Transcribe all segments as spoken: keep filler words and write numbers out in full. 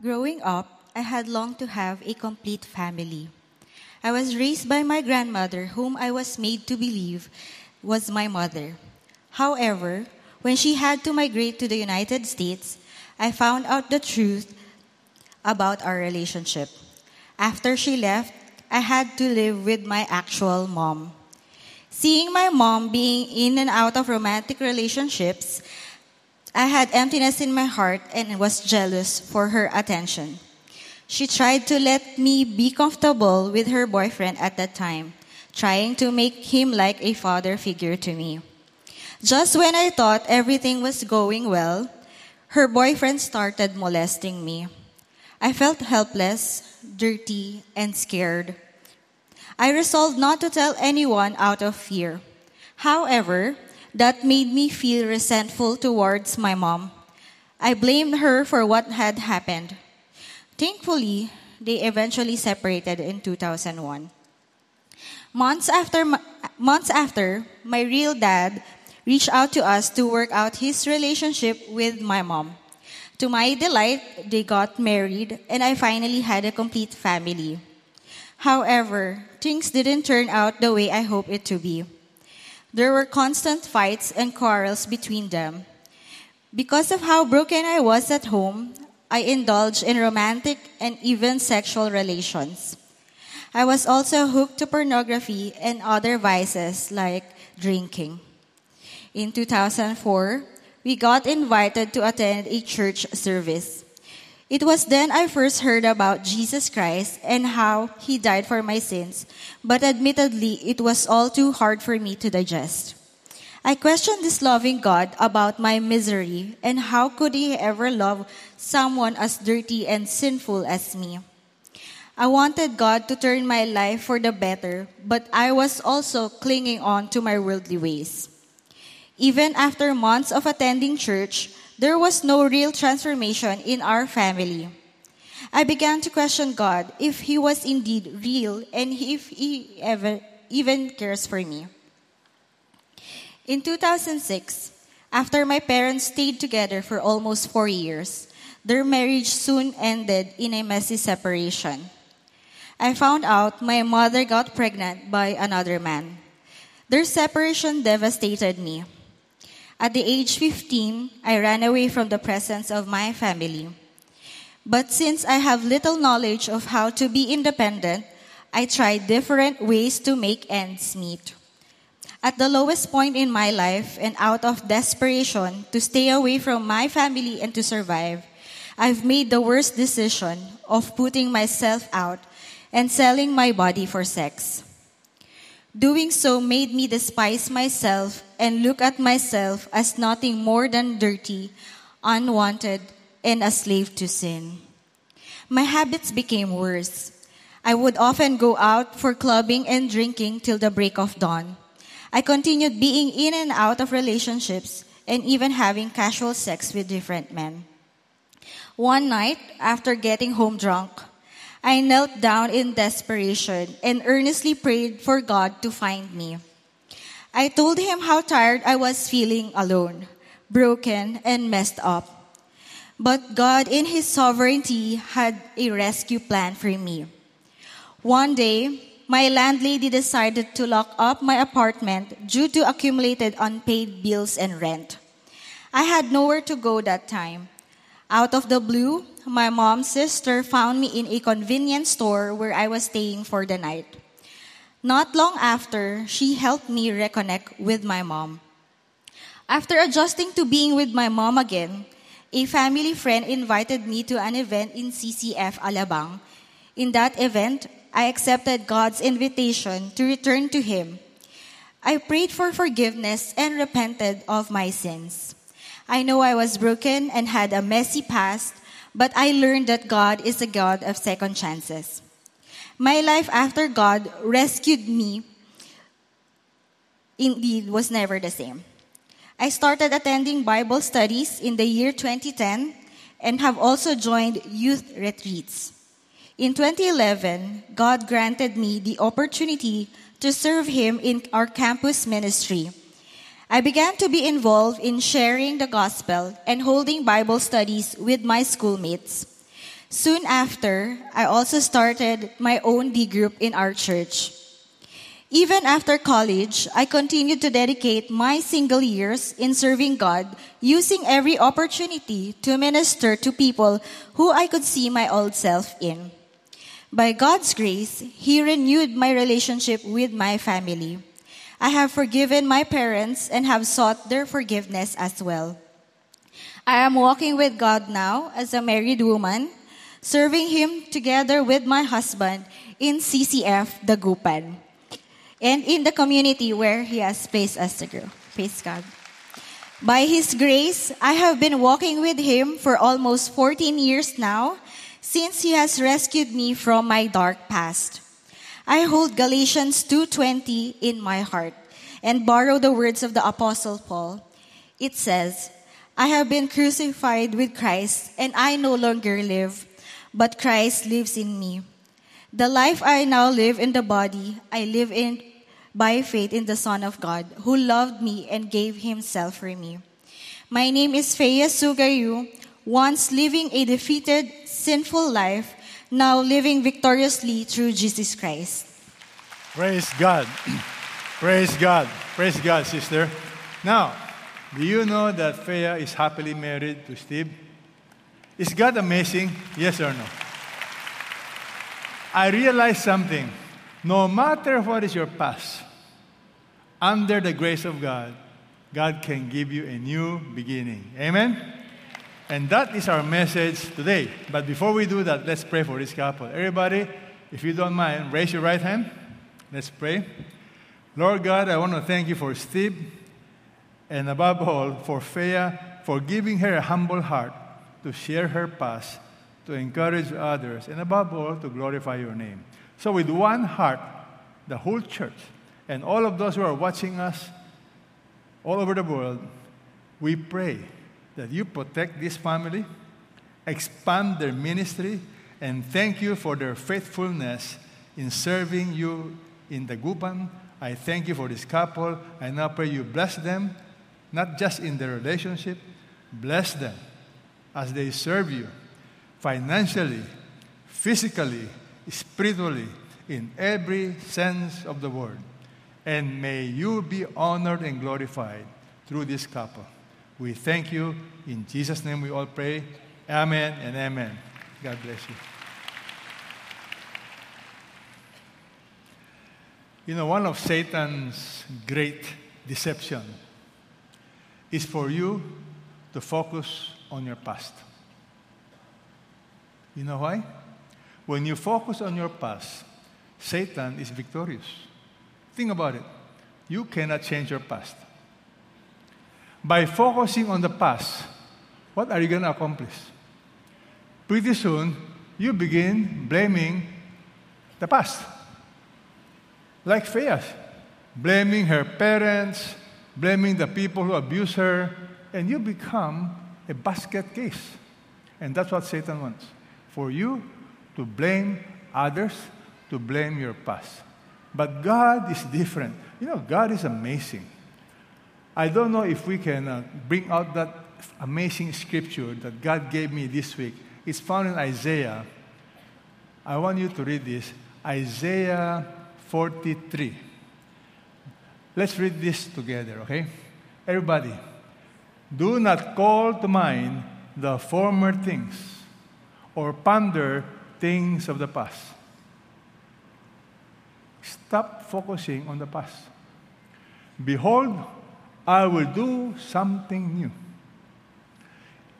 Growing up, I had longed to have a complete family. I was raised by my grandmother, whom I was made to believe was my mother. However, when she had to migrate to the United States, I found out the truth about our relationship. After she left, I had to live with my actual mom. Seeing my mom being in and out of romantic relationships, I had emptiness in my heart and was jealous for her attention. She tried to let me be comfortable with her boyfriend at that time, trying to make him like a father figure to me. Just when I thought everything was going well, her boyfriend started molesting me. I felt helpless, dirty, and scared. I resolved not to tell anyone out of fear. However, that made me feel resentful towards my mom. I blamed her for what had happened. Thankfully, they eventually separated in two thousand one. Months after, months after, my real dad reached out to us to work out his relationship with my mom. To my delight, they got married, and I finally had a complete family. However, things didn't turn out the way I hoped it to be. There were constant fights and quarrels between them. Because of how broken I was at home, I indulged in romantic and even sexual relations. I was also hooked to pornography and other vices like drinking. In two thousand four, we got invited to attend a church service. It was then I first heard about Jesus Christ and how He died for my sins, but admittedly, it was all too hard for me to digest. I questioned this loving God about my misery and how could He ever love someone as dirty and sinful as me. I wanted God to turn my life for the better, but I was also clinging on to my worldly ways. Even after months of attending church, there was no real transformation in our family. I began to question God if He was indeed real and if He ever even cares for me. In two thousand six, after my parents stayed together for almost four years, their marriage soon ended in a messy separation. I found out my mother got pregnant by another man. Their separation devastated me. At the age fifteen, I ran away from the presence of my family. But since I have little knowledge of how to be independent, I tried different ways to make ends meet. At the lowest point in my life and out of desperation to stay away from my family and to survive, I've made the worst decision of putting myself out and selling my body for sex. Doing so made me despise myself and look at myself as nothing more than dirty, unwanted, and a slave to sin. My habits became worse. I would often go out for clubbing and drinking till the break of dawn. I continued being in and out of relationships and even having casual sex with different men. One night, after getting home drunk, I knelt down in desperation and earnestly prayed for God to find me. I told Him how tired I was, feeling alone, broken, and messed up. But God, in His sovereignty, had a rescue plan for me. One day, my landlady decided to lock up my apartment due to accumulated unpaid bills and rent. I had nowhere to go that time. Out of the blue, my mom's sister found me in a convenience store where I was staying for the night. Not long after, she helped me reconnect with my mom. After adjusting to being with my mom again, a family friend invited me to an event in C C F, Alabang. In that event, I accepted God's invitation to return to Him. I prayed for forgiveness and repented of my sins. I know I was broken and had a messy past, but I learned that God is a God of second chances. My life after God rescued me, indeed, was never the same. I started attending Bible studies in the year twenty ten and have also joined youth retreats. In twenty eleven, God granted me the opportunity to serve Him in our campus ministry. I began to be involved in sharing the gospel and holding Bible studies with my schoolmates. Soon after, I also started my own D group in our church. Even after college, I continued to dedicate my single years in serving God, using every opportunity to minister to people who I could see my old self in. By God's grace, He renewed my relationship with my family. I have forgiven my parents and have sought their forgiveness as well. I am walking with God now as a married woman, serving Him together with my husband in C C F, Dagupan, and in the community where He has placed us to grow. Praise God. By His grace, I have been walking with Him for almost fourteen years now, since He has rescued me from my dark past. I hold Galatians two twenty in my heart and borrow the words of the Apostle Paul. It says, I have been crucified with Christ, and I no longer live, but Christ lives in me. The life I now live in the body, I live in by faith in the Son of God, who loved me and gave Himself for me. My name is Faya Sugayu, once living a defeated, sinful life, now living victoriously through Jesus Christ. Praise God. Praise God. Praise God, sister. Now, do you know that Faya is happily married to Steve? Is God amazing? Yes or no? I realized something. No matter what is your past, under the grace of God, God can give you a new beginning. Amen? And that is our message today. But before we do that, let's pray for this couple. Everybody, if you don't mind, raise your right hand. Let's pray. Lord God, I want to thank You for Steve, and above all, for Faya, for giving her a humble heart to share her past, to encourage others, and above all, to glorify Your name. So with one heart, the whole church, and all of those who are watching us all over the world, we pray that You protect this family, expand their ministry, and thank You for their faithfulness in serving You in Dagupan. I thank You for this couple. I now pray You bless them, not just in their relationship, bless them as they serve You financially, physically, spiritually, in every sense of the word. And may You be honored and glorified through this couple. We thank You. In Jesus' name we all pray. Amen and amen. God bless you. You know, one of Satan's great deception is for you to focus on your past. You know why? When you focus on your past, Satan is victorious. Think about it. You cannot change your past. By focusing on the past, what are you going to accomplish? Pretty soon, you begin blaming the past. Like Faya, blaming her parents, blaming the people who abuse her, and you become a basket case. And that's what Satan wants, for you to blame others, to blame your past. But God is different. You know, God is amazing. I don't know if we can uh, bring out that amazing scripture that God gave me this week. It's found in Isaiah. I want you to read this. Isaiah forty-three. Let's read this together, okay? Everybody, do not call to mind the former things or ponder things of the past. Stop focusing on the past. Behold, I will do something new.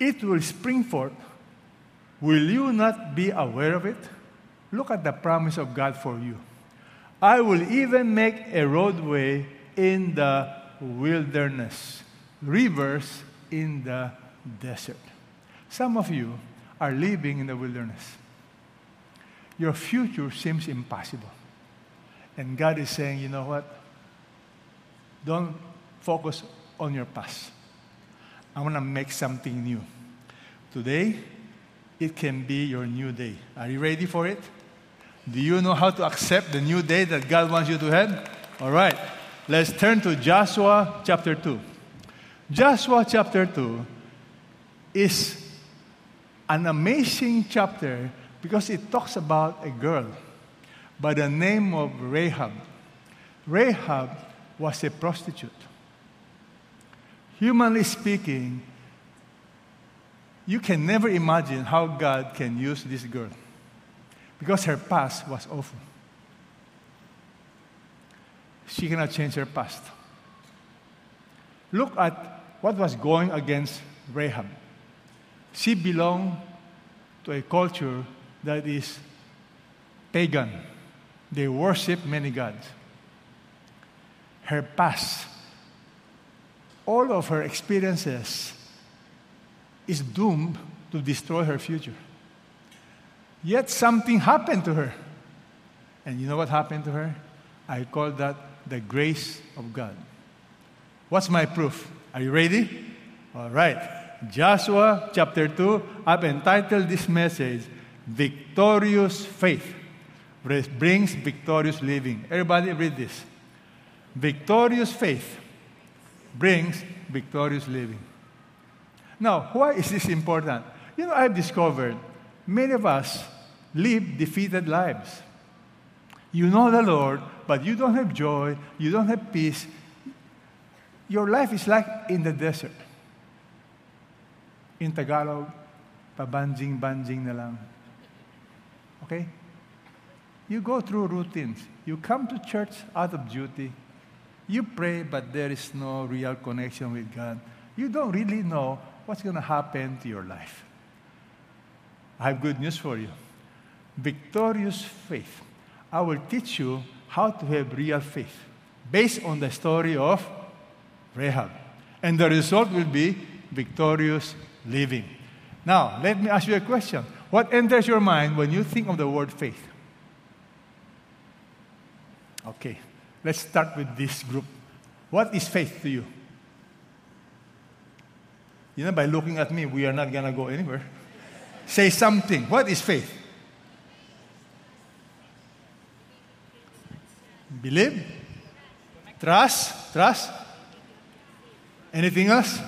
It will spring forth. Will you not be aware of it? Look at the promise of God for you. I will even make a roadway in the wilderness, rivers in the desert. Some of you are living in the wilderness. Your future seems impossible. And God is saying, you know what? Don't focus on your past. I want to make something new. Today, it can be your new day. Are you ready for it? Do you know how to accept the new day that God wants you to have? All right. Let's turn to Joshua chapter two. Joshua chapter two is an amazing chapter because it talks about a girl by the name of Rahab. Rahab was a prostitute. Humanly speaking, you can never imagine how God can use this girl because her past was awful. She cannot change her past. Look at what was going against Rahab. She belonged to a culture that is pagan. They worship many gods. Her past, all of her experiences, is doomed to destroy her future. Yet something happened to her. And you know what happened to her? I call that the grace of God. What's my proof? Are you ready? All right. Joshua chapter two, I've entitled this message, Victorious Faith Brings Victorious Living. Everybody read this. Victorious faith brings victorious living. Now, why is this important? You know, I've discovered many of us live defeated lives. You know the Lord, but you don't have joy, you don't have peace. Your life is like in the desert. In Tagalog, pabanjing-banjing na lang. Okay? You go through routines. You come to church out of duty. You pray, but there is no real connection with God. You don't really know what's going to happen to your life. I have good news for you. Victorious faith. I will teach you how to have real faith based on the story of Rahab. And the result will be victorious living. Now, let me ask you a question. What enters your mind when you think of the word faith? Okay, let's start with this group. What is faith to you? You know, by looking at me, we are not going to go anywhere. Say something. What is faith? Believe? Trust? Trust? Anything else?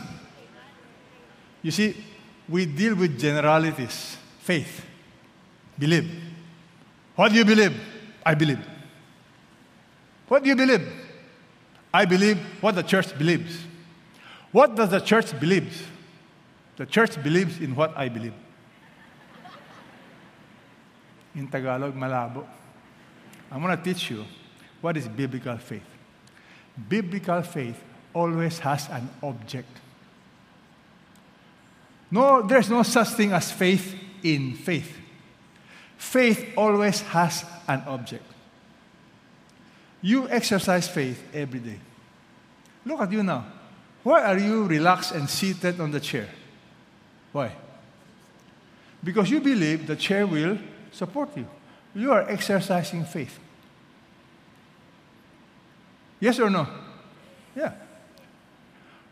You see, we deal with generalities. Faith. Believe. What do you believe? I believe. What do you believe? I believe what the church believes. What does the church believe? The church believes in what I believe. In Tagalog, malabo. I'm going to teach you what is biblical faith. Biblical faith always has an object. No, there's no such thing as faith in faith. Faith always has an object. You exercise faith every day. Look at you now. Why are you relaxed and seated on the chair? Why? Because you believe the chair will support you. You are exercising faith. Yes or no? Yeah.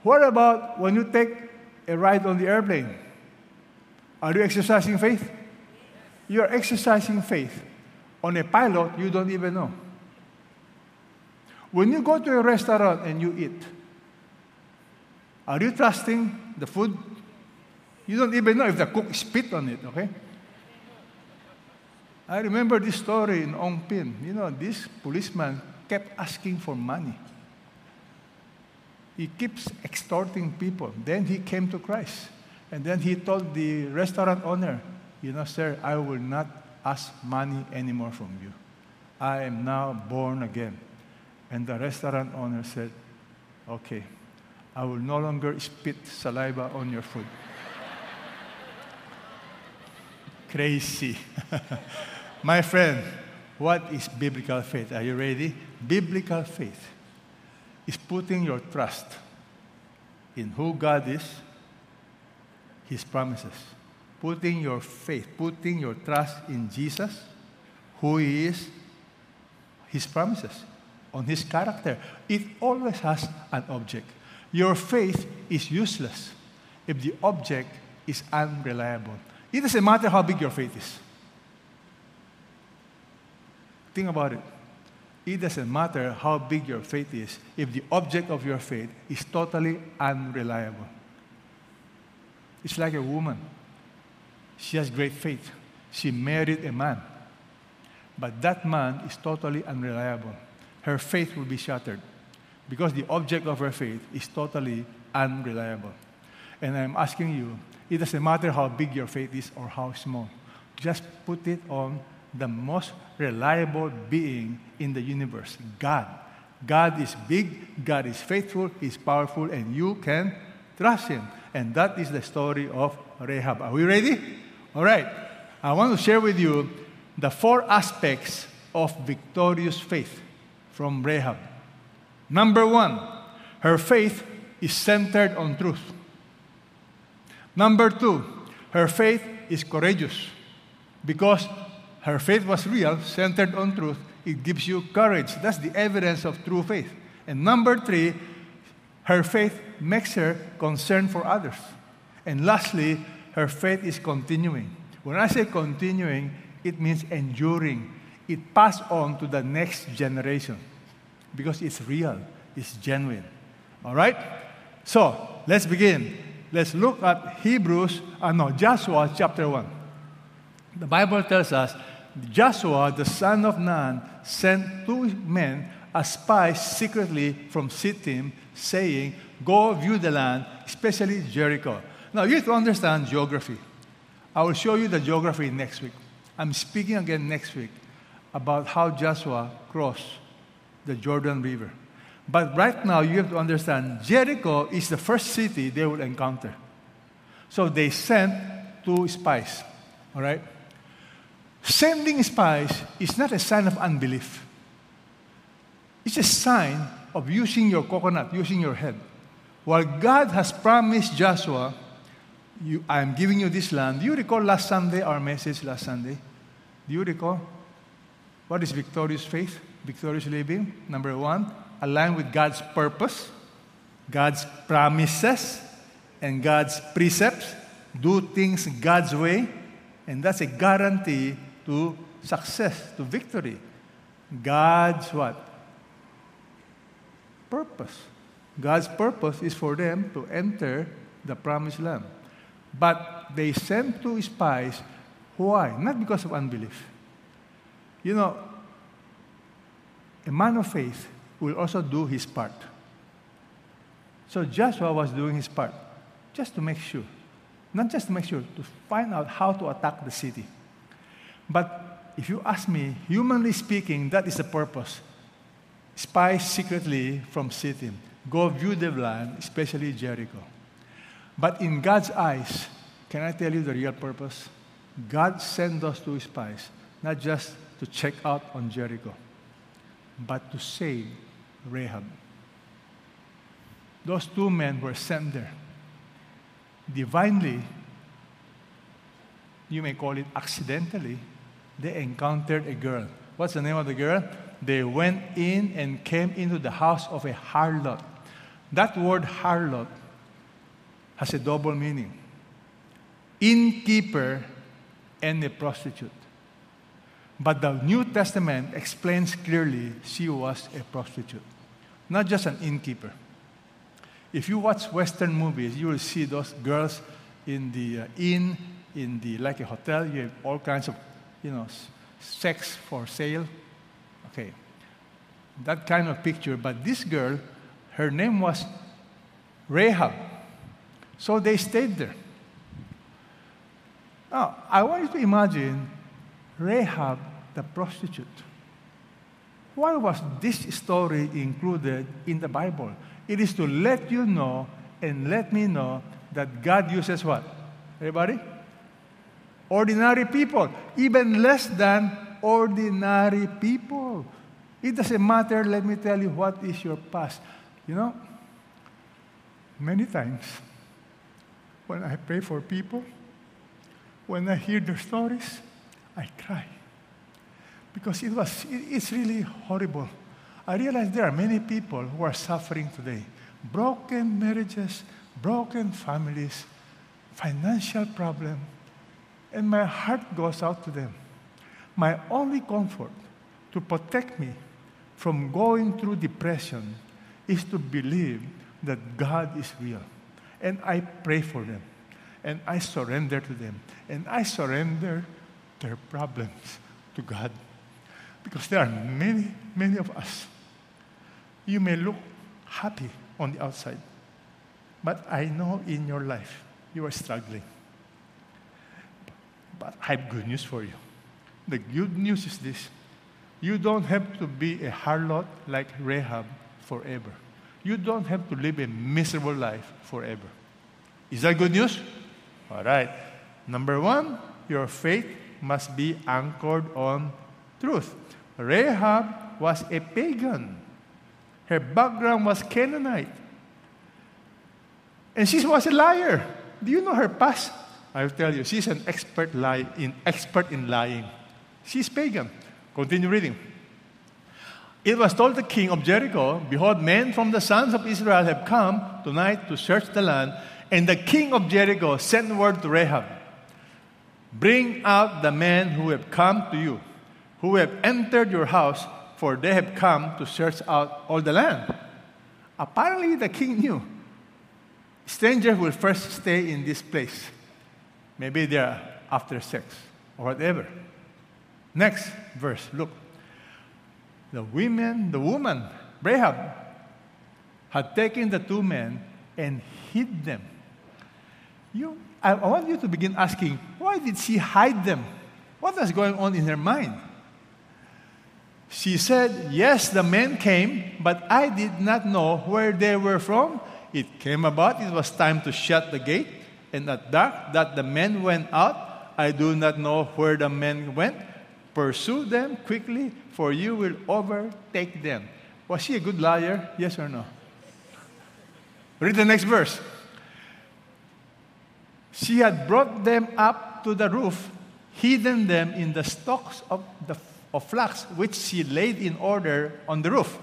What about when you take a ride on the airplane? Are you exercising faith? You are exercising faith on a pilot you don't even know. When you go to a restaurant and you eat, are you trusting the food? You don't even know if the cook spit on it, okay? I remember this story in Ong Pin. You know, this policeman kept asking for money. He keeps extorting people. Then he came to Christ. And then he told the restaurant owner, you know, sir, I will not ask money anymore from you. I am now born again. And the restaurant owner said, okay, I will no longer spit saliva on your food. Crazy. My friend, what is biblical faith? Are you ready? Biblical faith is putting your trust in who God is, His promises. Putting your faith, putting your trust in Jesus, who He is, His promises. On His character. It always has an object. Your faith is useless if the object is unreliable. It doesn't matter how big your faith is. Think about it. It doesn't matter how big your faith is if the object of your faith is totally unreliable. It's like a woman She has great faith. She married a man. But that man is totally unreliable. Her faith will be shattered because the object of her faith is totally unreliable. And I'm asking you, it doesn't matter how big your faith is or how small. Just put it on the most reliable being in the universe, God. God is big, God is faithful, He's powerful, and you can trust Him. And that is the story of Rahab. Are we ready? All right. I want to share with you the four aspects of victorious faith from Rahab. Number one, her faith is centered on truth. Number two, her faith is courageous. Because her faith was real, centered on truth, it gives you courage. That's the evidence of true faith. And number three, her faith makes her concerned for others. And lastly, her faith is continuing. When I say continuing, it means enduring. It passed on to the next generation because it's real, it's genuine. All right? So, let's begin. Let's look at Hebrews, uh, no, Joshua chapter one. The Bible tells us, Joshua, the son of Nun, sent two men as spies secretly from Sittim, saying, go view the land, especially Jericho. Now, you have to understand geography. I will show you the geography next week. I'm speaking again next week about how Joshua crossed the Jordan River. But right now, you have to understand, Jericho is the first city they will encounter. So they sent two spies, all right? Sending spies is not a sign of unbelief. It's a sign of using your coconut, using your head. While God has promised Joshua, you, I'm giving you this land. Do you recall last Sunday, our message last Sunday? Do you recall? What is victorious faith? Victorious living, number one, align with God's purpose, God's promises, and God's precepts. Do things God's way, and that's a guarantee to success, to victory. God's what? Purpose. God's purpose is for them to enter the promised land. But they sent two spies. Why? Not because of unbelief. You know, a man of faith will also do his part. So Joshua was doing his part just to make sure. Not just to make sure, to find out how to attack the city. But if you ask me, humanly speaking, that is the purpose. Spies secretly from Sittim. Go view the land, especially Jericho. But in God's eyes, can I tell you the real purpose? God sent those two spies, not just to check out on Jericho, but to save Rahab. Those two men were sent there. Divinely, you may call it accidentally, they encountered a girl. What's the name of the girl? They went in and came into the house of a harlot. That word harlot has a double meaning. Innkeeper and a prostitute. But the New Testament explains clearly she was a prostitute, not just an innkeeper. If you watch Western movies, you will see those girls in the uh, inn, in the like a hotel. You have all kinds of, you know, s- sex for sale. Okay, that kind of picture. But this girl, her name was Rahab. So they stayed there. Now, I want you to imagine Rahab, the prostitute. Why was this story included in the Bible? It is to let you know and let me know that God uses what? Everybody? Ordinary people. Even less than ordinary people. It doesn't matter, let me tell you, what is your past. You know, many times when I pray for people, when I hear their stories, I cry. Because it was, it, it's really horrible. I realize there are many people who are suffering today. Broken marriages, broken families, financial problems, and my heart goes out to them. My only comfort to protect me from going through depression is to believe that God is real. And I pray for them. and I surrender to them. And I surrender their problems to God. Because there are many, many of us. You may look happy on the outside, but I know in your life you are struggling. But I have good news for you. The good news is this. You don't have to be a harlot like Rahab forever. You don't have to live a miserable life forever. Is that good news? All right. Number one, your faith must be anchored on truth. Rahab was a pagan. Her background was Canaanite. And she was a liar. Do you know her past? I'll tell you, she's an expert lie in expert in lying. She's pagan. Continue reading. It was told the king of Jericho, "Behold, men from the sons of Israel have come tonight to search the land." And the king of Jericho sent word to Rahab, "Bring out the men who have come to you, who have entered your house, for they have come to search out all the land." Apparently, the king knew. Strangers will first stay in this place. Maybe they are after sex or whatever. Next verse, look. The women, the woman, Rahab, had taken the two men and hid them. You, I want you to begin asking, why did she hide them? What was going on in her mind? She said, "Yes, the men came, but I did not know where they were from. It came about, it was time to shut the gate, and at dark that the men went out. I do not know where the men went. Pursue them quickly, for you will overtake them." Was she a good liar? Yes or no? Read the next verse. She had brought them up to the roof, hidden them in the stalks of, the, of flax, which she laid in order on the roof.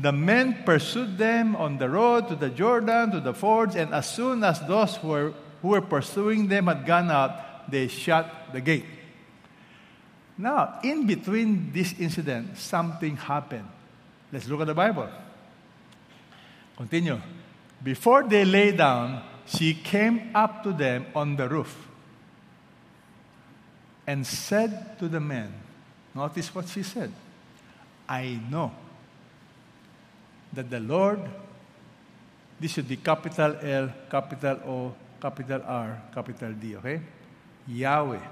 The men pursued them on the road to the Jordan, to the fords, and as soon as those who were, who were pursuing them had gone out, they shut the gate. Now, in between this incident, something happened. Let's look at the Bible. Continue. Before they lay down, she came up to them on the roof and said to the men, notice what she said, "I know that the Lord," this should be capital L, capital O, capital R, capital D, okay? "Yahweh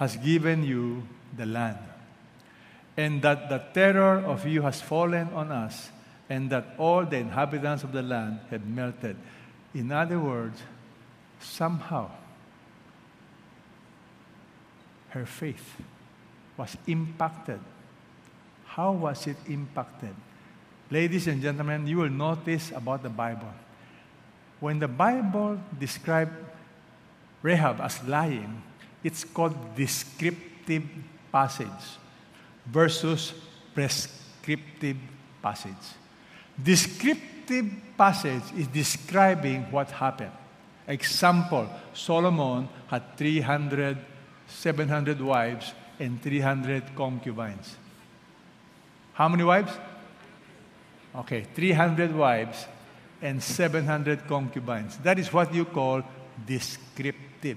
has given you the land, and that the terror of you has fallen on us, and that all the inhabitants of the land have melted." In other words, somehow her faith was impacted. How was it impacted? Ladies and gentlemen, you will notice about the Bible. When the Bible describes Rahab as lying, it's called descriptive passage versus prescriptive passage. Descriptive passage is describing what happened. Example, Solomon had three hundred, seven hundred wives and three hundred concubines. How many wives? Okay, three hundred wives and seven hundred concubines. That is what you call descriptive.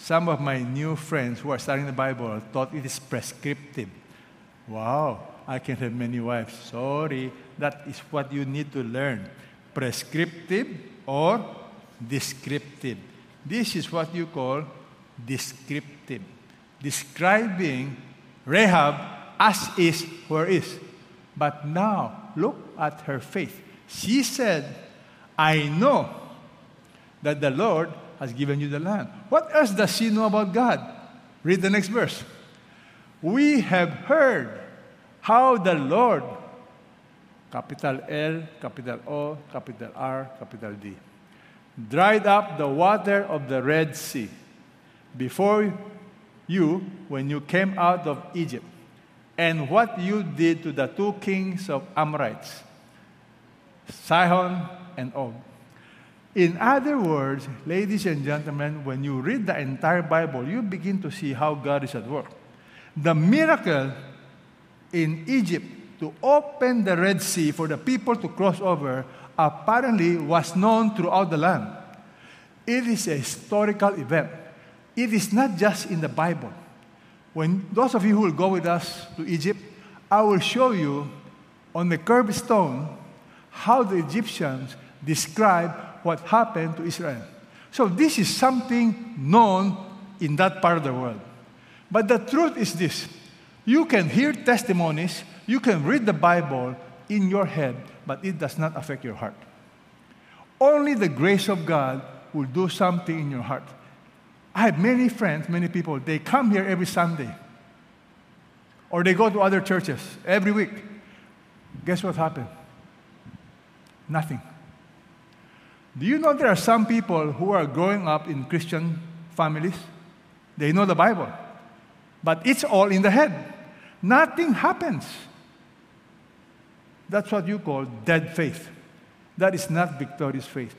Some of my new friends who are studying the Bible thought it is prescriptive. Wow, I can have many wives. Sorry, that is what you need to learn. Prescriptive or descriptive. This is what you call descriptive. Describing Rahab as is, where is. But now, look at her faith. She said, "I know that the Lord has given you the land." What else does she know about God? Read the next verse. "We have heard how the Lord," capital L, capital O, capital R, capital D, "dried up the water of the Red Sea before you when you came out of Egypt, and what you did to the two kings of Amorites, Sihon and Og." In other words, ladies and gentlemen, when you read the entire Bible, you begin to see how God is at work. The miracle in Egypt to open the Red Sea for the people to cross over apparently was known throughout the land. It is a historical event. It is not just in the Bible. When those of you who will go with us to Egypt, I will show you on the curbstone how the Egyptians describe what happened to Israel. So this is something known in that part of the world. But the truth is this. You can hear testimonies, you can read the Bible in your head, but it does not affect your heart. Only the grace of God will do something in your heart. I have many friends, many people, they come here every Sunday. Or they go to other churches every week. Guess what happened? Nothing. Do you know there are some people who are growing up in Christian families? They know the Bible. But it's all in the head. Nothing happens. That's what you call dead faith. That is not victorious faith.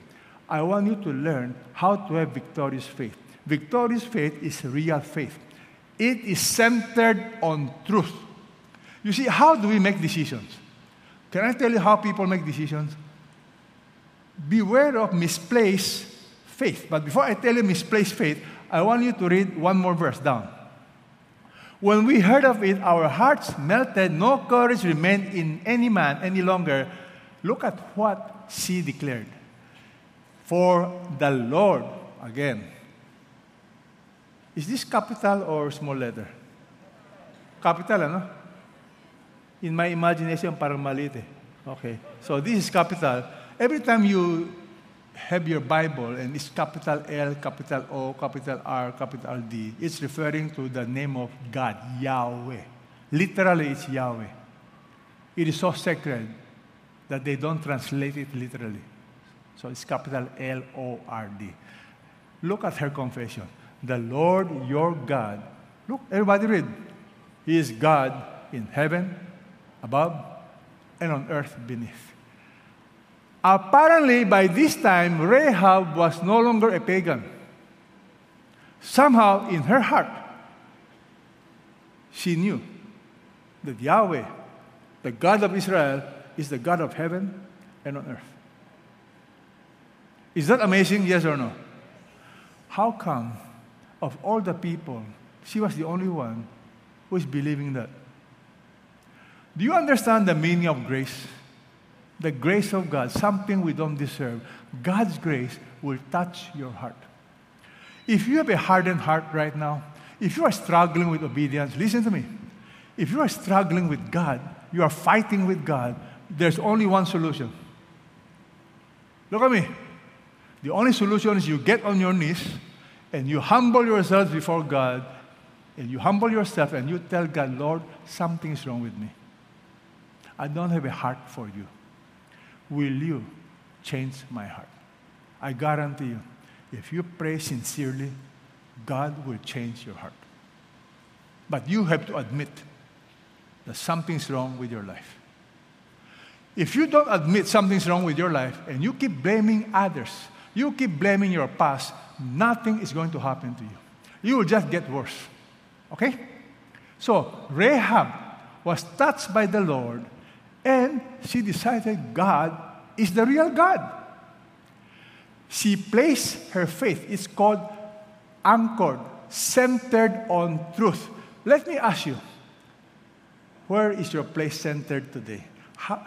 I want you to learn how to have victorious faith. Victorious faith is real faith. It is centered on truth. You see, how do we make decisions? Can I tell you how people make decisions? Beware of misplaced faith. But before I tell you misplaced faith, I want you to read one more verse down. When we heard of it, our hearts melted. No courage remained in any man any longer. Look at what she declared. For the Lord, again. Is this capital or small letter? Capital, ano? In my imagination, parang maliit eh. Okay. So this is capital. Every time you have your Bible and it's capital L, capital O, capital R, capital D, it's referring to the name of God, Yahweh. Literally, it's Yahweh. It is so sacred that they don't translate it literally. So it's capital L O R D. Look at her confession. The Lord your God, look, everybody read. He is God in heaven, above, and on earth beneath. Apparently, by this time, Rahab was no longer a pagan. Somehow, in her heart, she knew that Yahweh, the God of Israel, is the God of heaven and on earth. Is that amazing, yes or no? How come, of all the people, she was the only one who is believing that? Do you understand the meaning of grace? The grace of God, something we don't deserve. God's grace will touch your heart. If you have a hardened heart right now, if you are struggling with obedience, listen to me. If you are struggling with God, you are fighting with God, there's only one solution. Look at me. The only solution is you get on your knees and you humble yourself before God, and you humble yourself and you tell God, Lord, something is wrong with me. I don't have a heart for you. Will you change my heart? I guarantee you, if you pray sincerely, God will change your heart. But you have to admit that something's wrong with your life. If you don't admit something's wrong with your life and you keep blaming others, you keep blaming your past, nothing is going to happen to you. You will just get worse. Okay? So, Rahab was touched by the Lord, and she decided God is the real God. She placed her faith. It's called anchored, centered on truth. Let me ask you, where is your place centered today? How,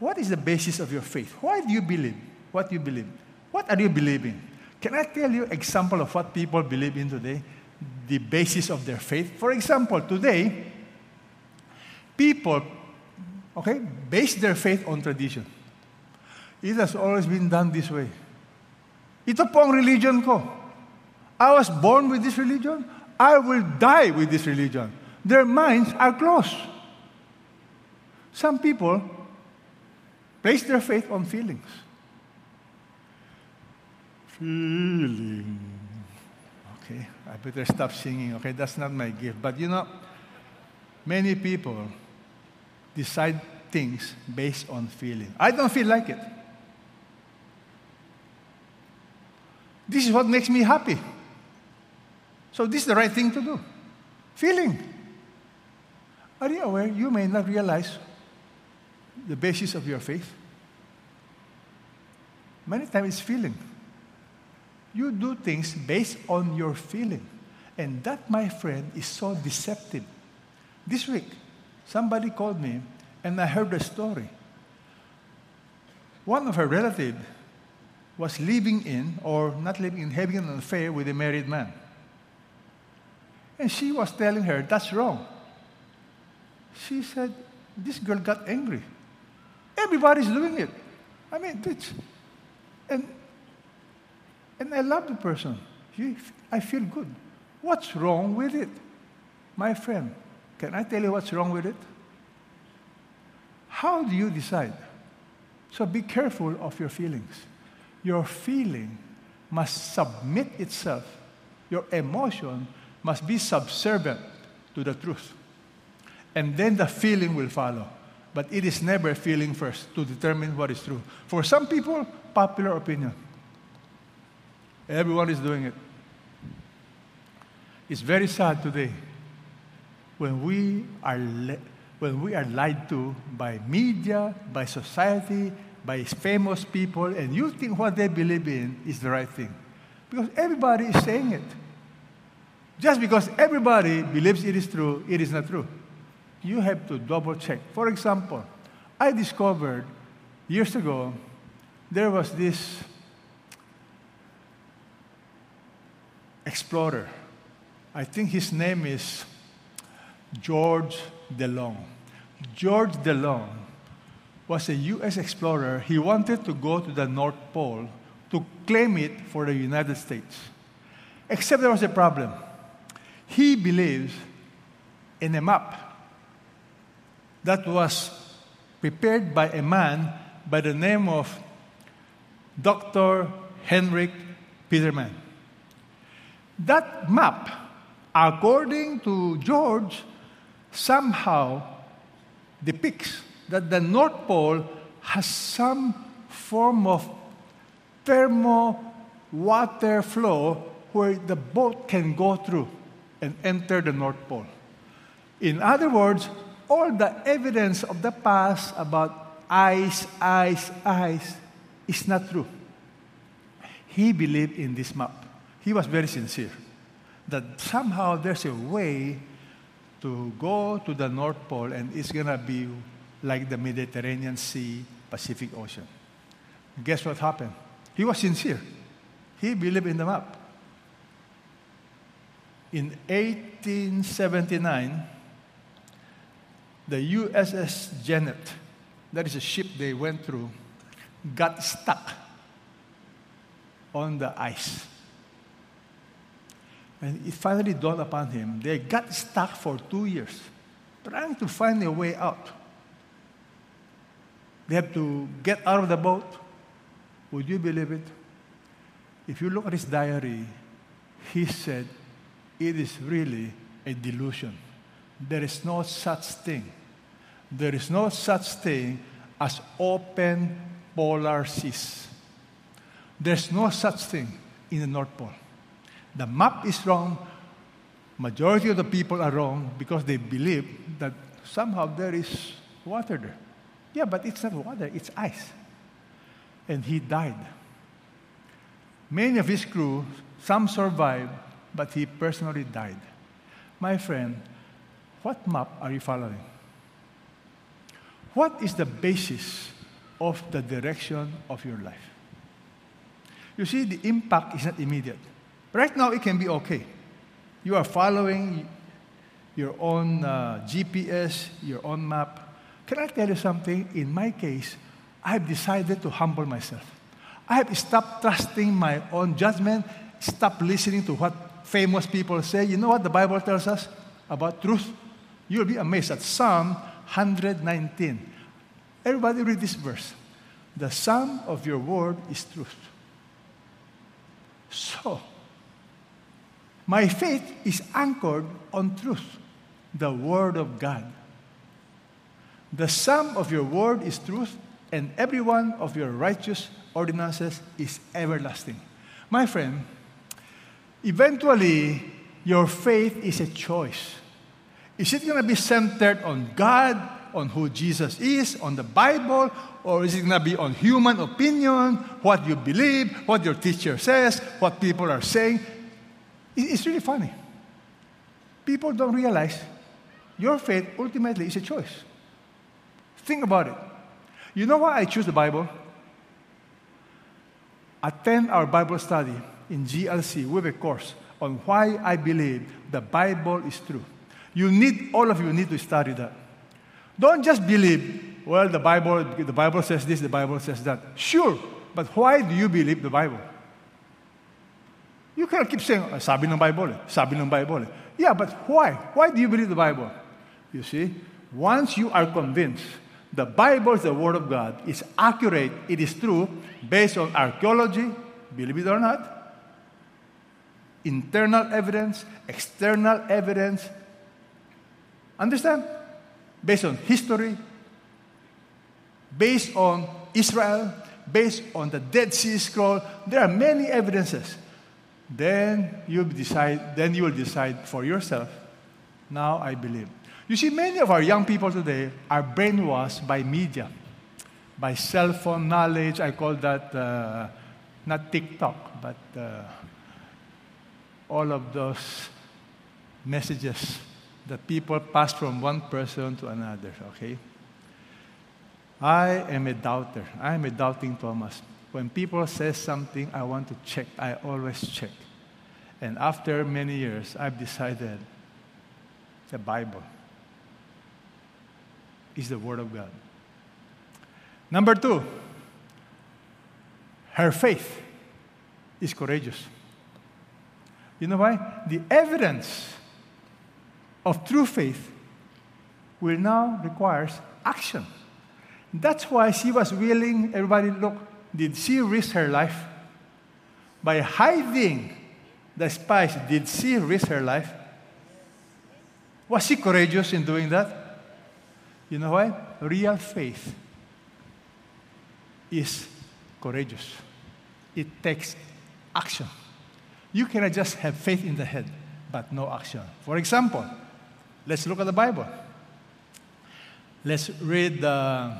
what is the basis of your faith? Why do you believe what you believe? What are you believing? Can I tell you an example of what people believe in today? The basis of their faith. For example, today, people Okay, base their faith on tradition. It has always been done this way. Ito po ang religion ko. I was born with this religion. I will die with this religion. Their minds are closed. Some people place their faith on feelings. Feeling. Okay, I better stop singing. Okay, that's not my gift. But you know, many people decide things based on feeling. I don't feel like it. This is what makes me happy. So this is the right thing to do. Feeling. Are you aware? You may not realize the basis of your faith. Many times it's feeling. You do things based on your feeling. And that, my friend, is so deceptive. This week, somebody called me, and I heard a story. One of her relatives was living in, or not living in, having an affair with a married man. And she was telling her, that's wrong. She said, this girl got angry. Everybody's doing it. I mean, it's, and, and I love the person. She, I feel good. What's wrong with it? My friend, can I tell you what's wrong with it? How do you decide? So be careful of your feelings. Your feeling must submit itself. Your emotion must be subservient to the truth. And then the feeling will follow. But it is never feeling first to determine what is true. For some people, popular opinion. Everyone is doing it. It's very sad today when we are le- when we are lied to by media, by society, by famous people, and you think what they believe in is the right thing. Because everybody is saying it. Just because everybody believes it is true, it is not true. You have to double check. For example, I discovered years ago, there was this explorer. I think his name is George DeLong. George DeLong was a U S explorer. He wanted to go to the North Pole to claim it for the United States. Except there was a problem. He believes in a map that was prepared by a man by the name of Doctor Henrik Peterman. That map, according to George, somehow depicts that the North Pole has some form of thermal water flow where the boat can go through and enter the North Pole. In other words, all the evidence of the past about ice, ice, ice is not true. He believed in this map. He was very sincere that somehow there's a way to go to the North Pole and it's going to be like the Mediterranean Sea, Pacific Ocean. Guess what happened? He was sincere. He believed in the map. In eighteen seventy-nine, the U S S Jeannette, that is a ship they went through, got stuck on the ice. And it finally dawned upon him. They got stuck for two years, trying to find a way out. They have to get out of the boat. Would you believe it? If you look at his diary, he said, it is really a delusion. There is no such thing. There is no such thing as open polar seas. There's no such thing in the North Pole. The map is wrong. Majority of the people are wrong because they believe that somehow there is water there. Yeah, but it's not water, it's ice. And he died. Many of his crew, some survived, but he personally died. My friend, what map are you following? What is the basis of the direction of your life? You see, the impact is not immediate. Right now, it can be okay. You are following your own uh, G P S, your own map. Can I tell you something? In my case, I have decided to humble myself. I have stopped trusting my own judgment, stopped listening to what famous people say. You know what the Bible tells us about truth? You'll be amazed at Psalm one nineteen. Everybody read this verse. The sum of your word is truth. So, my faith is anchored on truth, the word of God. The sum of your word is truth, and every one of your righteous ordinances is everlasting. My friend, eventually, your faith is a choice. Is it going to be centered on God on who Jesus is, on the Bible, or is it going to be on human opinion, what you believe, what your teacher says, what people are saying? It's really funny. People don't realize your faith ultimately is a choice. Think about it. You know why I choose the Bible? Attend our Bible study in G L C with a course on why I believe the Bible is true. You need, all of you need to study that. Don't just believe, well, the Bible, the Bible says this, the Bible says that. Sure, but why do you believe the Bible? You cannot keep saying, sabi ng Bible, sabi ng Bible. Yeah, but why? Why do you believe the Bible? You see, once you are convinced the Bible is the Word of God, it's accurate, it is true, based on archaeology, believe it or not, internal evidence, external evidence, understand? Based on history, based on Israel, based on the Dead Sea Scroll, there are many evidences. Then you decide, then you will decide for yourself, now I believe. You see, many of our young people today are brainwashed by media, by cell phone knowledge. I call that uh, not TikTok, but uh, all of those messages that people pass from one person to another, okay? I am a doubter. I am a doubting Thomas. When people say something, I want to check. I always check. And after many years, I've decided the Bible is the Word of God. Number two, her faith is courageous. You know why? The evidence of true faith will now require action. That's why she was willing, everybody look, did she risk her life? By hiding the spies, did she risk her life? Was she courageous in doing that? You know why? Real faith is courageous. It takes action. You cannot just have faith in the head, but no action. For example, let's look at the Bible. Let's read the...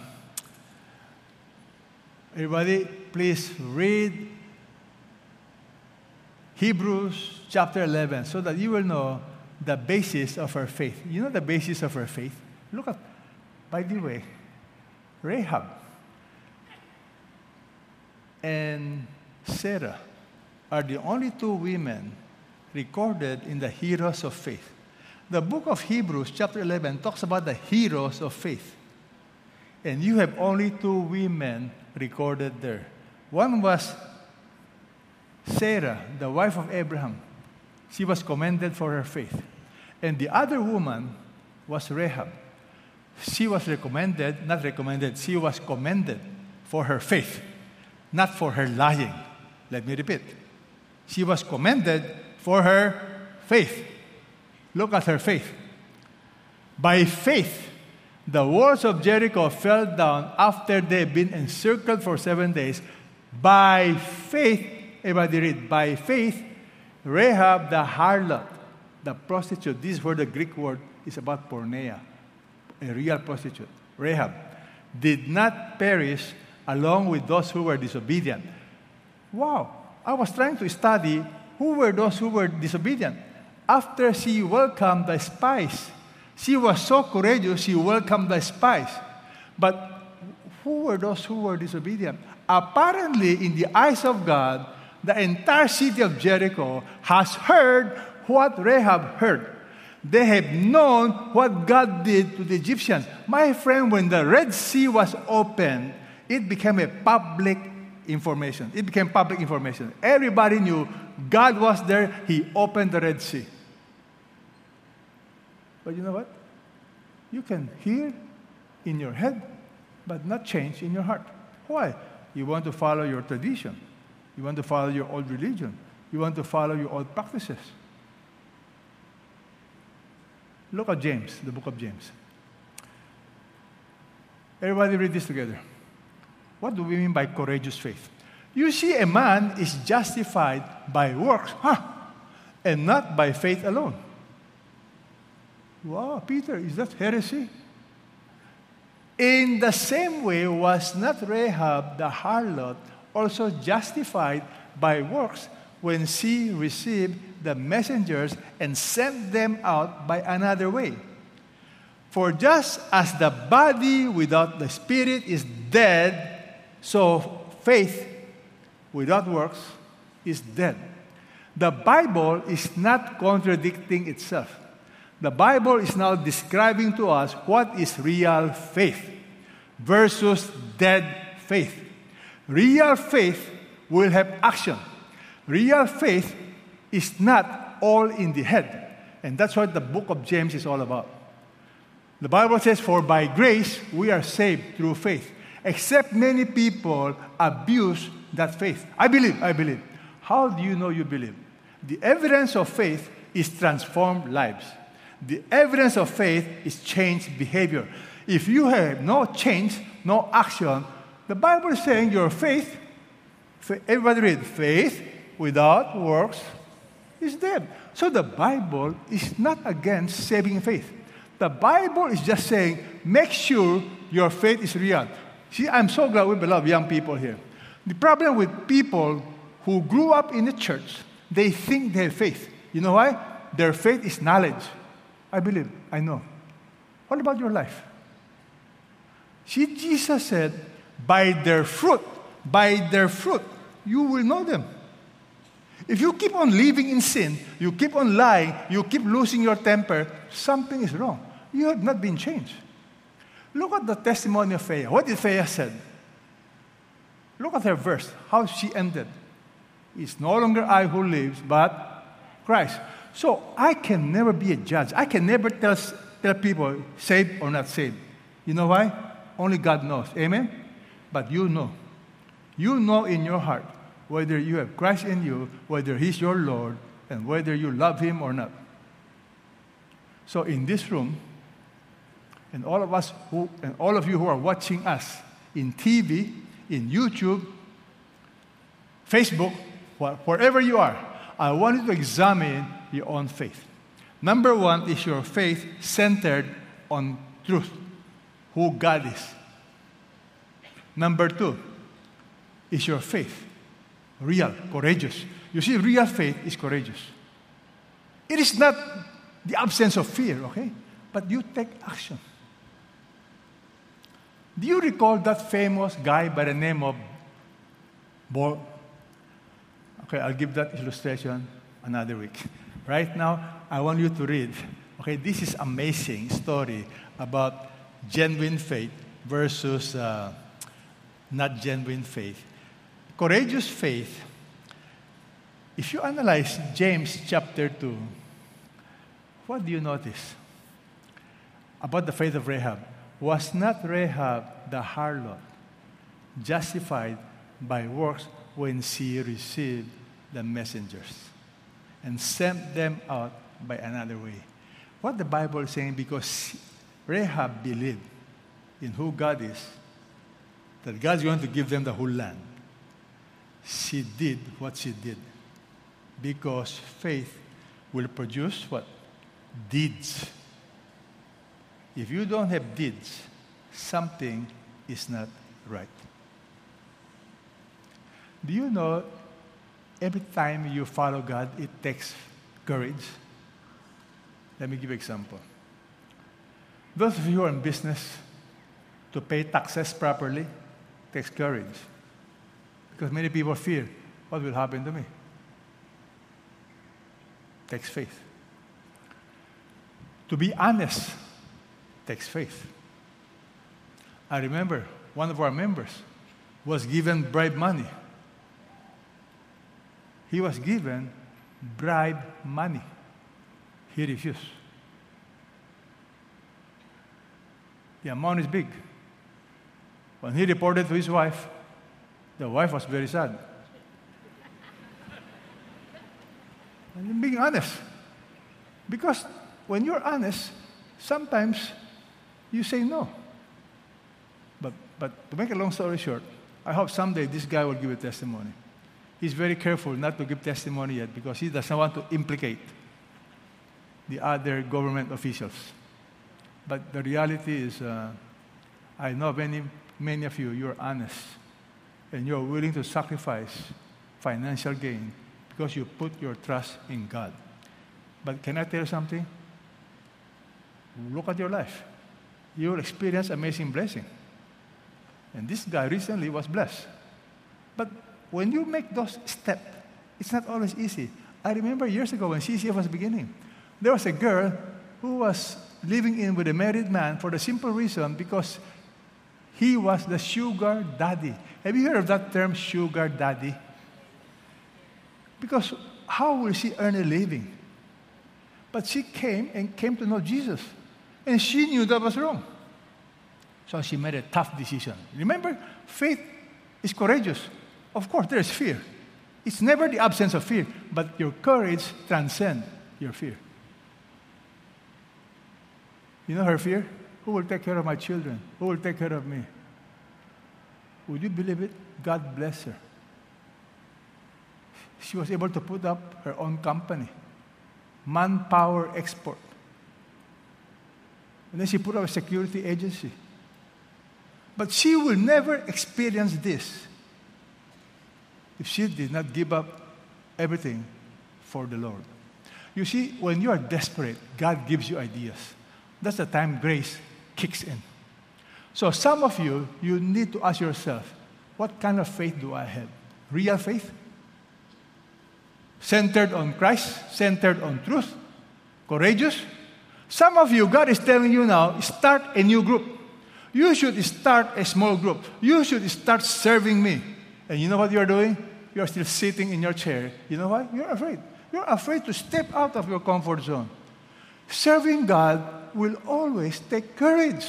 Everybody, please read Hebrews chapter eleven so that you will know the basis of her faith. You know the basis of her faith? Look at... By the way, Rahab and Sarah are the only two women recorded in the heroes of faith. The book of Hebrews, chapter eleven, talks about the heroes of faith. And you have only two women recorded there. One was Sarah, the wife of Abraham. She was commended for her faith. And the other woman was Rahab. She was recommended, not recommended, she was commended for her faith, not for her lying. Let me repeat. She was commended for her faith. Look at her faith. By faith, the walls of Jericho fell down after they'd been encircled for seven days. By faith, everybody read, by faith, Rahab the harlot, the prostitute, this word, the Greek word, is about porneia. A real prostitute, Rahab, did not perish along with those who were disobedient. Wow, I was trying to study who were those who were disobedient. After she welcomed the spies, she was so courageous, she welcomed the spies. But who were those who were disobedient? Apparently, in the eyes of God, the entire city of Jericho has heard what Rahab heard. They have known what God did to the Egyptians. My friend, when the Red Sea was opened, it became a public information. It became public information. Everybody knew God was there. He opened the Red Sea. But you know what? You can hear in your head, but not change in your heart. Why? You want to follow your tradition. You want to follow your old religion. You want to follow your old practices. Look at James, the book of James. Everybody read this together. What do we mean by courageous faith? You see, a man is justified by works, huh? And not by faith alone. Wow, Peter, is that heresy? In the same way, was not Rahab the harlot also justified by works when she received the messengers and sent them out by another way? For just as the body without the spirit is dead, so faith without works is dead. The Bible is not contradicting itself. The Bible is now describing to us what is real faith versus dead faith. Real faith will have action. Real faith is not all in the head. And that's what the book of James is all about. The Bible says, "For by grace we are saved through faith." Except many people abuse that faith. I believe, I believe. How do you know you believe? The evidence of faith is transformed lives. The evidence of faith is changed behavior. If you have no change, no action, the Bible is saying your faith, everybody read, faith without works is dead. So the Bible is not against saving faith. The Bible is just saying, make sure your faith is real. See, I'm so glad we love young people here. The problem with people who grew up in the church, they think they have faith. You know why? Their faith is knowledge. I believe, I know. What about your life? See, Jesus said, by their fruit, by their fruit, you will know them. If you keep on living in sin, you keep on lying, you keep losing your temper, something is wrong. You have not been changed. Look at the testimony of Faya. What did Faya say? Look at her verse, how she ended. It's no longer I who lives, but Christ. So I can never be a judge. I can never tell, tell people saved or not saved. You know why? Only God knows. Amen? But you know. You know in your heart whether you have Christ in you, whether He's your Lord, and whether you love Him or not. So in this room, and all of us who, and all of you who are watching us in T V, in YouTube, Facebook, wherever you are, I want you to examine your own faith. Number one is your faith centered on truth, who God is. Number two is your faith real, courageous. You see, real faith is courageous. It is not the absence of fear, okay? But you take action. Do you recall that famous guy by the name of Boaz? Okay, I'll give that illustration another week. Right now, I want you to read. Okay, this is amazing story about genuine faith versus uh, not genuine faith. Courageous faith. If you analyze James chapter two, what do you notice about the faith of Rahab? Was not Rahab the harlot justified by works when she received the messengers and sent them out by another way? What the Bible is saying, because Rahab believed in who God is, that God's going to give them the whole land. She did what she did because faith will produce what? Deeds. If you don't have deeds, something is not right. Do you know every time you follow God, it takes courage? Let me give you an example. Those of you who are in business, to pay taxes properly takes courage. Because many people fear, what will happen to me? Takes faith. To be honest takes faith. I remember one of our members was given bribe money. He was given bribe money. He refused. The amount is big. When he reported to his wife, the wife was very sad. And I'm being honest. Because when you're honest, sometimes you say no. But, but to make a long story short, I hope someday this guy will give a testimony. He's very careful not to give testimony yet because he does not want to implicate the other government officials. But the reality is, uh, I know many, many of you, you're honest, and you're willing to sacrifice financial gain because you put your trust in God. But can I tell you something? Look at your life. You will experience amazing blessing. And this guy recently was blessed. But when you make those steps, it's not always easy. I remember years ago when C C F was beginning, there was a girl who was living in with a married man for the simple reason because he was the sugar daddy. Have you heard of that term, sugar daddy? Because how will she earn a living? But she came and came to know Jesus. And she knew that was wrong. So she made a tough decision. Remember, faith is courageous. Of course, there is fear. It's never the absence of fear, but your courage transcends your fear. You know her fear? Who will take care of my children? Who will take care of me? Would you believe it? God bless her. She was able to put up her own company, Manpower Export. And then she put up a security agency. But she will never experience this if she did not give up everything for the Lord. You see, when you are desperate, God gives you ideas. That's the time grace kicks in. So some of you, you need to ask yourself, what kind of faith do I have? Real faith? Centered on Christ? Centered on truth? Courageous? Some of you, God is telling you now, start a new group. You should start a small group. You should start serving me. And you know what you're doing? You're still sitting in your chair. You know why? You're afraid. You're afraid to step out of your comfort zone. Serving God will always take courage.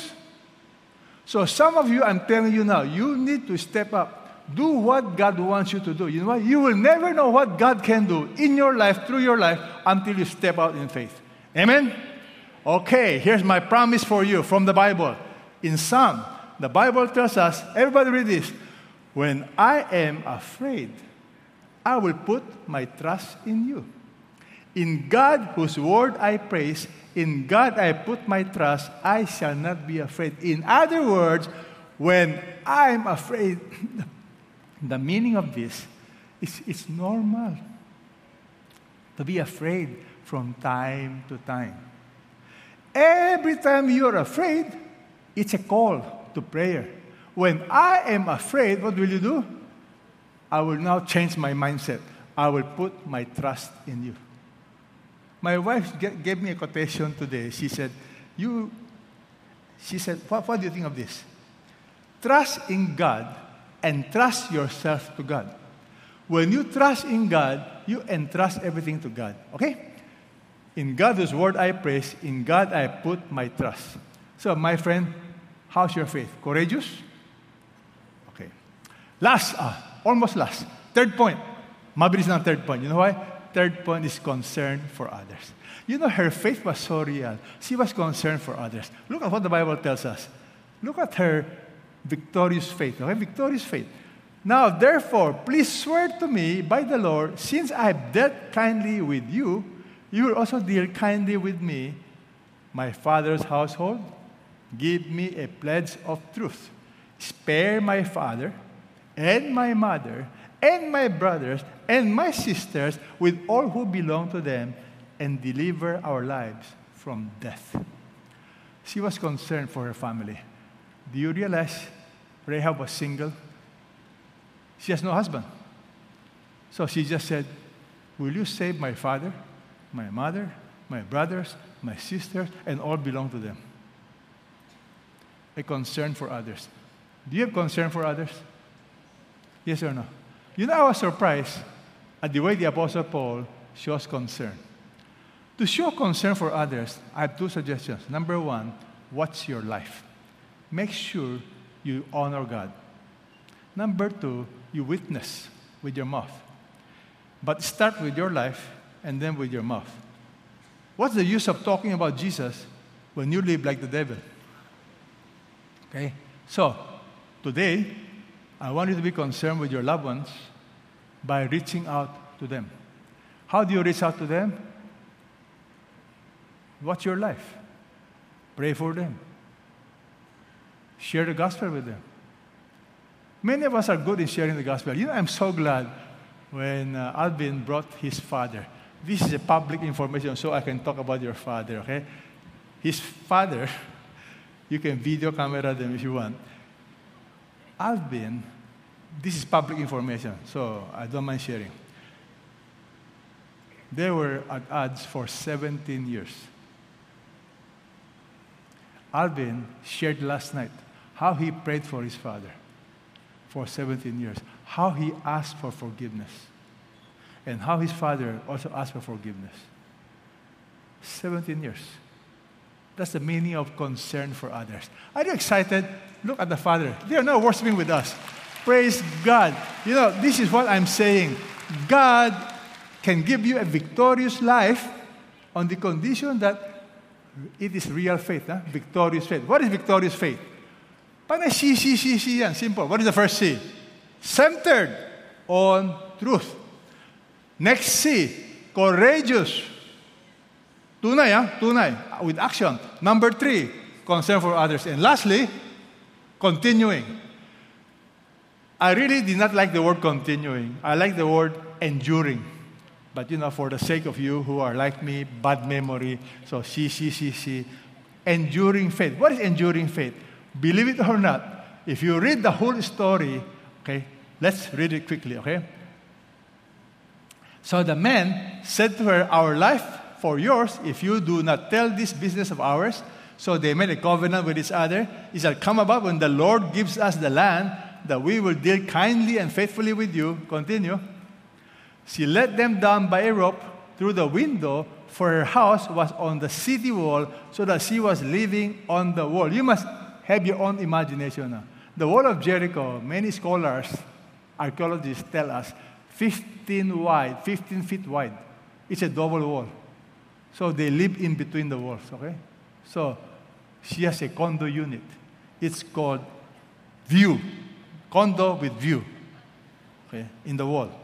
So some of you, I'm telling you now, you need to step up. Do what God wants you to do. You know what? You will never know what God can do in your life, through your life, until you step out in faith. Amen? Okay, here's my promise for you from the Bible. In Psalm, the Bible tells us, everybody read this, when I am afraid, I will put my trust in you. In God, whose word I praise, in God I put my trust, I shall not be afraid. In other words, when I am afraid, the meaning of this is it's normal to be afraid from time to time. Every time you're afraid, it's a call to prayer. When I am afraid, what will you do? I will now change my mindset. I will put my trust in you. My wife gave me a quotation today. She said, "You," she said, what, what do you think of this? Trust in God and trust yourself to God. When you trust in God, you entrust everything to God. Okay? In God, whose word I praise, in God I put my trust. So, my friend, how's your faith? Courageous? Okay. Last, uh, almost last. Third point. Mabilis na third point. You know why? Third point is concern for others. You know, her faith was so real. She was concerned for others. Look at what the Bible tells us. Look at her victorious faith. Okay? Victorious faith. Now, therefore, please swear to me by the Lord, since I have dealt kindly with you, you will also deal kindly with me, my father's household. Give me a pledge of truth. Spare my father and my mother and my brothers and my sisters with all who belong to them and deliver our lives from death. She was concerned for her family. Do you realize Rahab was single? She has no husband. So she just said, will you save my father, my mother, my brothers, my sisters, and all belong to them? A concern for others. Do you have concern for others? Yes or no? You know, I was surprised at the way the Apostle Paul shows concern. To show concern for others, I have two suggestions. Number one, watch your life. Make sure you honor God. Number two, you witness with your mouth. But start with your life and then with your mouth. What's the use of talking about Jesus when you live like the devil? Okay? So, today, I want you to be concerned with your loved ones by reaching out to them. How do you reach out to them? Watch your life. Pray for them. Share the gospel with them. Many of us are good in sharing the gospel. You know, I'm so glad when uh, Alvin brought his father. This is a public information, so I can talk about your father, okay? His father, you can video camera them if you want. Alvin, this is public information, so I don't mind sharing. They were at odds for seventeen years. Alvin shared last night how he prayed for his father for seventeen years, how he asked for forgiveness, and how his father also asked for forgiveness. seventeen years. That's the meaning of concern for others. Are you excited? Look at the father. They are now worshiping with us. Praise God. You know, this is what I'm saying. God can give you a victorious life on the condition that it is real faith, huh? Victorious faith. What is victorious faith? Pana si, si, si, si yan. Simple. What is the first C? Centered on truth. Next C, courageous. Tunay, huh? Tunay. With action. Number three, concern for others. And lastly, continuing. I really did not like the word continuing. I like the word enduring. But you know, for the sake of you who are like me, bad memory, so see, see, see, see. Enduring faith. What is enduring faith? Believe it or not, if you read the whole story, okay, let's read it quickly, okay? So the man said to her, "Our life for yours, if you do not tell this business of ours." So they made a covenant with each other. It shall come about when the Lord gives us the land that we will deal kindly and faithfully with you. Continue. She let them down by a rope through the window, for her house was on the city wall, so that she was living on the wall. You must have your own imagination now. The wall of Jericho, many scholars, archaeologists tell us, fifteen wide, fifteen feet wide. It's a double wall. So they live in between the walls, okay? So she has a condo unit. It's called view. Condo with view, okay, in the wall.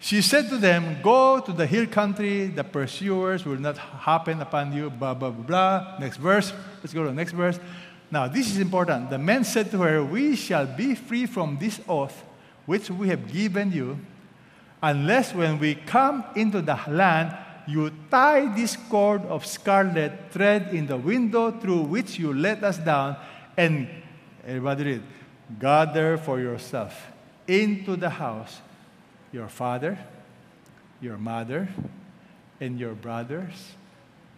She said to them, "Go to the hill country, the pursuers will not happen upon you," blah, blah, blah, blah. Next verse. Let's go to the next verse. Now, this is important. The man said to her, "We shall be free from this oath which we have given you, unless when we come into the land, you tie this cord of scarlet thread in the window through which you let us down, and," everybody read, "gather for yourself into the house your father, your mother, and your brothers,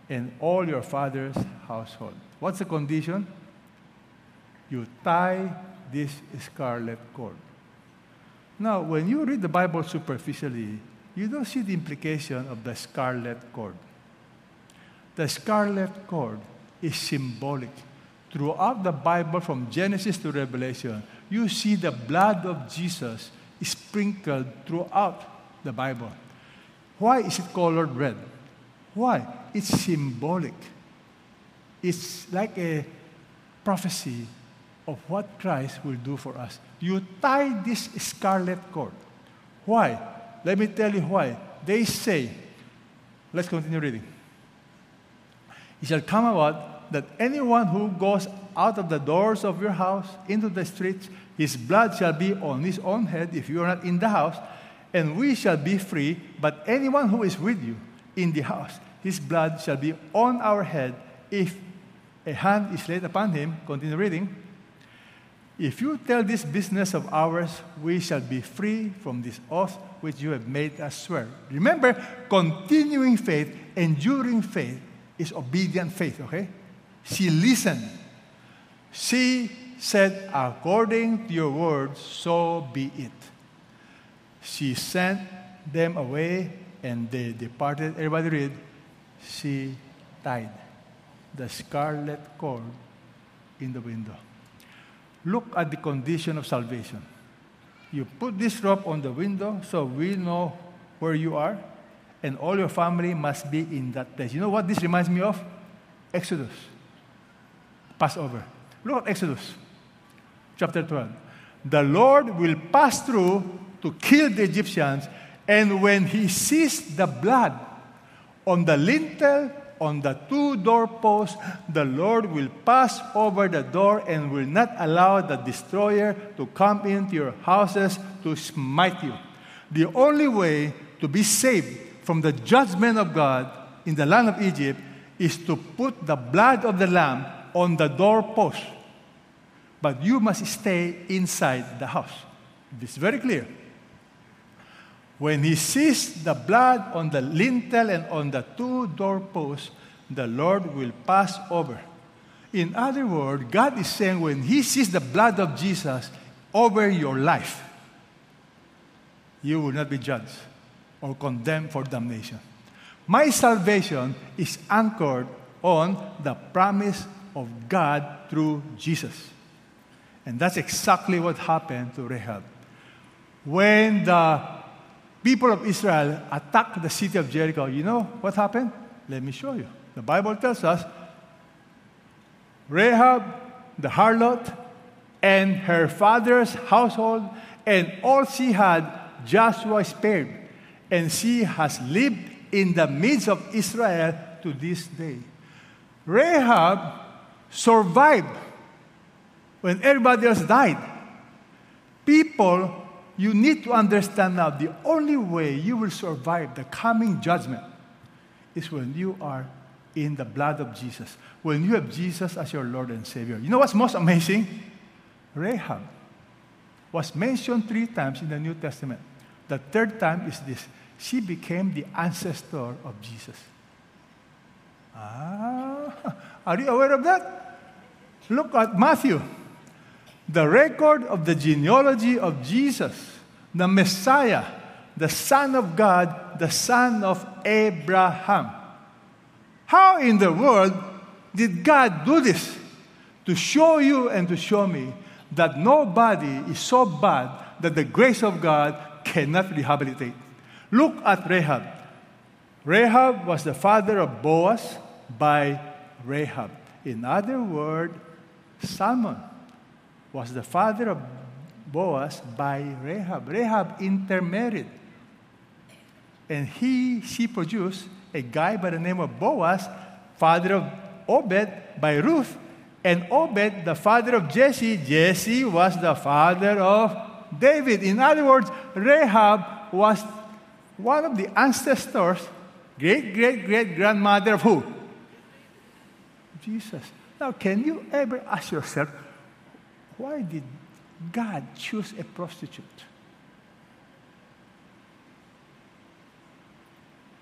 and all your father's household." What's the condition? You tie this scarlet cord. Now, when you read the Bible superficially, you don't see the implication of the scarlet cord. The scarlet cord is symbolic. Throughout the Bible, from Genesis to Revelation, you see the blood of Jesus sprinkled throughout the Bible. Why is it colored red? Why? It's symbolic. It's like a prophecy of what Christ will do for us. You tie this scarlet cord. Why? Let me tell you why. They say, let's continue reading. "It shall come about that anyone who goes out of the doors of your house into the streets, his blood shall be on his own head if you are not in the house, and we shall be free. But anyone who is with you in the house, his blood shall be on our head if a hand is laid upon him." Continue reading. "If you tell this business of ours, we shall be free from this oath which you have made us swear." Remember, continuing faith, enduring faith, is obedient faith, okay? She listened. She said, "According to your word, so be it." She sent them away, and they departed. Everybody read. She tied the scarlet cord in the window. Look at the condition of salvation. You put this rope on the window so we know where you are, and all your family must be in that place. You know what this reminds me of? Exodus. Passover. Look at Exodus chapter twelve. "The Lord will pass through to kill the Egyptians, and when he sees the blood on the lintel on the two doorposts, the Lord will pass over the door and will not allow the destroyer to come into your houses to smite you. The only way to be saved from the judgment of God in the land of Egypt is to put the blood of the lamb on the doorpost. But you must stay inside the house. This is very clear. When he sees the blood on the lintel and on the two doorposts, the Lord will pass over. In other words, God is saying when he sees the blood of Jesus over your life, you will not be judged or condemned for damnation. My salvation is anchored on the promise of God through Jesus. And that's exactly what happened to Rahab. When the people of Israel attacked the city of Jericho, you know what happened? Let me show you. The Bible tells us Rahab, the harlot, and her father's household, and all she had, Joshua spared. And she has lived in the midst of Israel to this day. Rahab survived when everybody else died. People, you need to understand now, the only way you will survive the coming judgment is when you are in the blood of Jesus, when you have Jesus as your Lord and Savior. You know what's most amazing? Rahab was mentioned three times in the New Testament. The third time is this. She became the ancestor of Jesus. Ah, are you aware of that? Look at Matthew. The record of the genealogy of Jesus, the Messiah, the Son of God, the son of Abraham. How in the world did God do this? To show you and to show me that nobody is so bad that the grace of God cannot rehabilitate. Look at Rahab. Rahab was the father of Boaz by Rahab. In other words, Salmon was the father of Boaz by Rahab. Rahab intermarried. And he, she produced a guy by the name of Boaz, father of Obed by Ruth. And Obed, the father of Jesse. Jesse was the father of David. In other words, Rahab was one of the ancestors, great-great-great-grandmother of who? Jesus. Now, can you ever ask yourself, why did God choose a prostitute?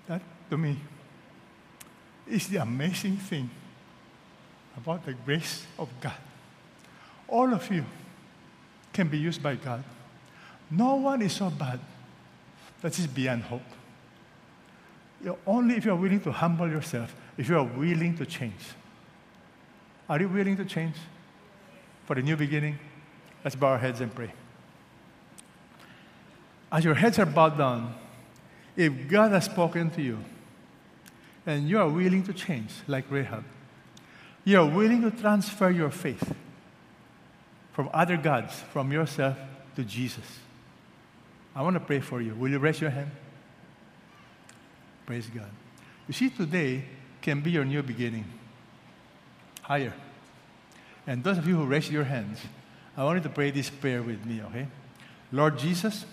That, to me, is the amazing thing about the grace of God. All of you can be used by God. No one is so bad that is beyond hope. You're only if you are willing to humble yourself, if you are willing to change. Are you willing to change for a new beginning? Let's bow our heads and pray. As your heads are bowed down, if God has spoken to you and you are willing to change, like Rahab, you are willing to transfer your faith from other gods, from yourself to Jesus, I want to pray for you. Will you raise your hand? Praise God. You see, today can be your new beginning. Higher. And those of you who raise your hands, I want you to pray this prayer with me, okay? Lord Jesus,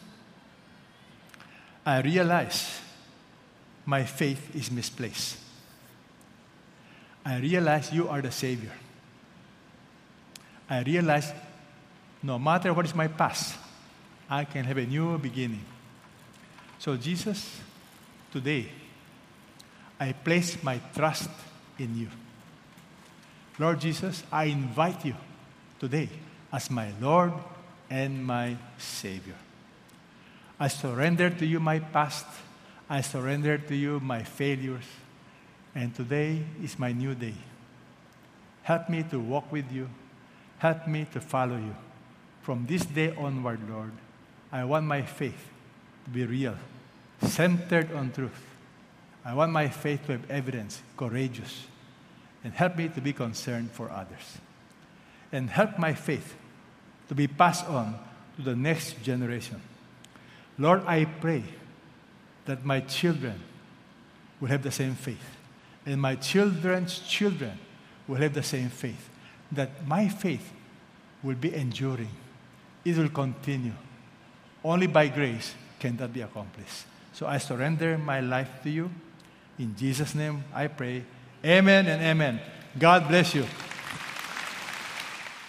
I realize my faith is misplaced. I realize you are the Savior. I realize no matter what is my past, I can have a new beginning. So Jesus, today, I place my trust in you. Lord Jesus, I invite you today as my Lord and my Savior. I surrender to you my past. I surrender to you my failures. And today is my new day. Help me to walk with you. Help me to follow you. From this day onward, Lord, I want my faith to be real, centered on truth. I want my faith to have evidence, courageous, and help me to be concerned for others. And help my faith to be passed on to the next generation. Lord, I pray that my children will have the same faith and my children's children will have the same faith, that my faith will be enduring. It will continue. Only by grace can that be accomplished. So I surrender my life to you. In Jesus' name I pray. Amen and amen. God bless you.